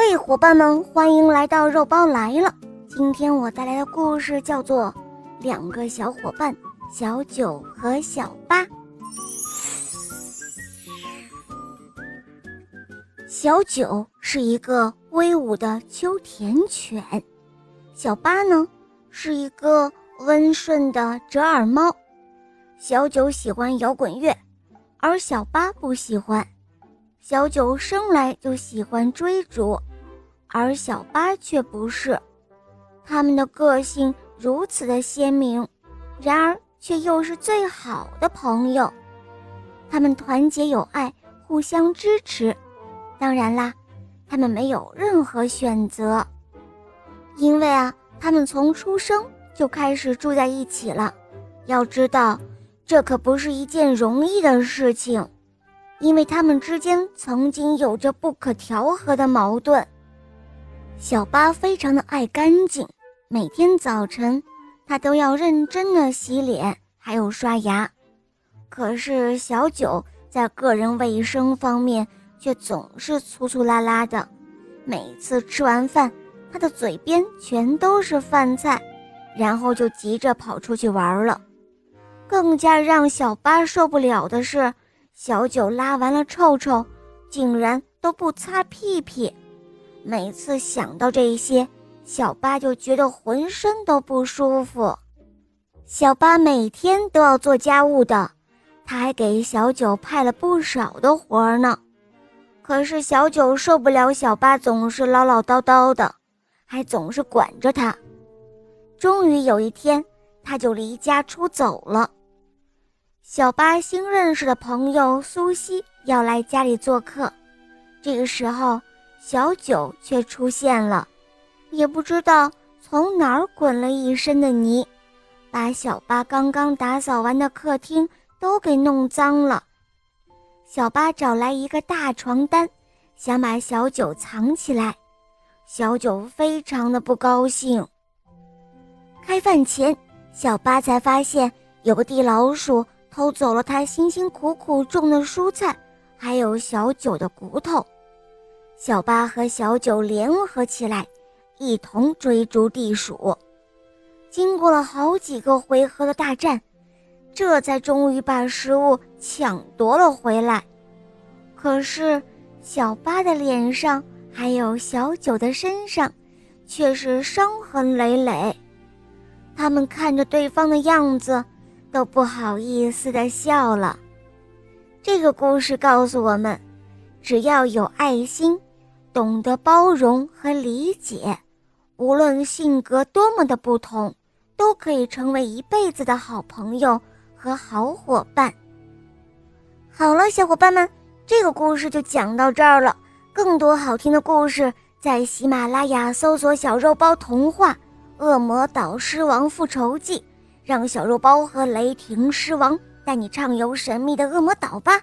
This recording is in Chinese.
嘿，伙伴们，欢迎来到肉包来了。今天我带来的故事叫做《两个小伙伴小九和小八》。小九是一个威武的秋田犬，小八呢是一个温顺的折耳猫。小九喜欢摇滚乐，而小八不喜欢。小九生来就喜欢追逐，而小八却不是，他们的个性如此的鲜明，然而却又是最好的朋友。他们团结友爱，互相支持，当然啦，他们没有任何选择，因为他们从出生就开始住在一起了。要知道，这可不是一件容易的事情，因为他们之间曾经有着不可调和的矛盾。小八非常的爱干净，每天早晨他都要认真的洗脸还有刷牙，可是小九在个人卫生方面却总是粗粗拉拉的，每次吃完饭他的嘴边全都是饭菜，然后就急着跑出去玩了。更加让小八受不了的是，小九拉完了臭臭竟然都不擦屁屁。每次想到这些，小八就觉得浑身都不舒服。小八每天都要做家务的，他还给小九派了不少的活儿呢。可是小九受不了小八总是唠唠叨叨的，还总是管着他。终于有一天，他就离家出走了。小八新认识的朋友苏西要来家里做客，这个时候小九却出现了，也不知道从哪儿滚了一身的泥，把小八刚刚打扫完的客厅都给弄脏了。小八找来一个大床单，想把小九藏起来，小九非常的不高兴。开饭前，小八才发现有个地老鼠偷走了他辛辛苦苦种的蔬菜，还有小九的骨头。小八和小九联合起来，一同追逐地鼠。经过了好几个回合的大战，这才终于把食物抢夺了回来。可是小八的脸上还有小九的身上却是伤痕累累，他们看着对方的样子都不好意思地笑了。这个故事告诉我们，只要有爱心，懂得包容和理解，无论性格多么的不同，都可以成为一辈子的好朋友和好伙伴。好了，小伙伴们，这个故事就讲到这儿了。更多好听的故事，在喜马拉雅搜索小肉包童话《恶魔岛狮王复仇记》，让小肉包和雷霆狮王带你畅游神秘的恶魔岛吧。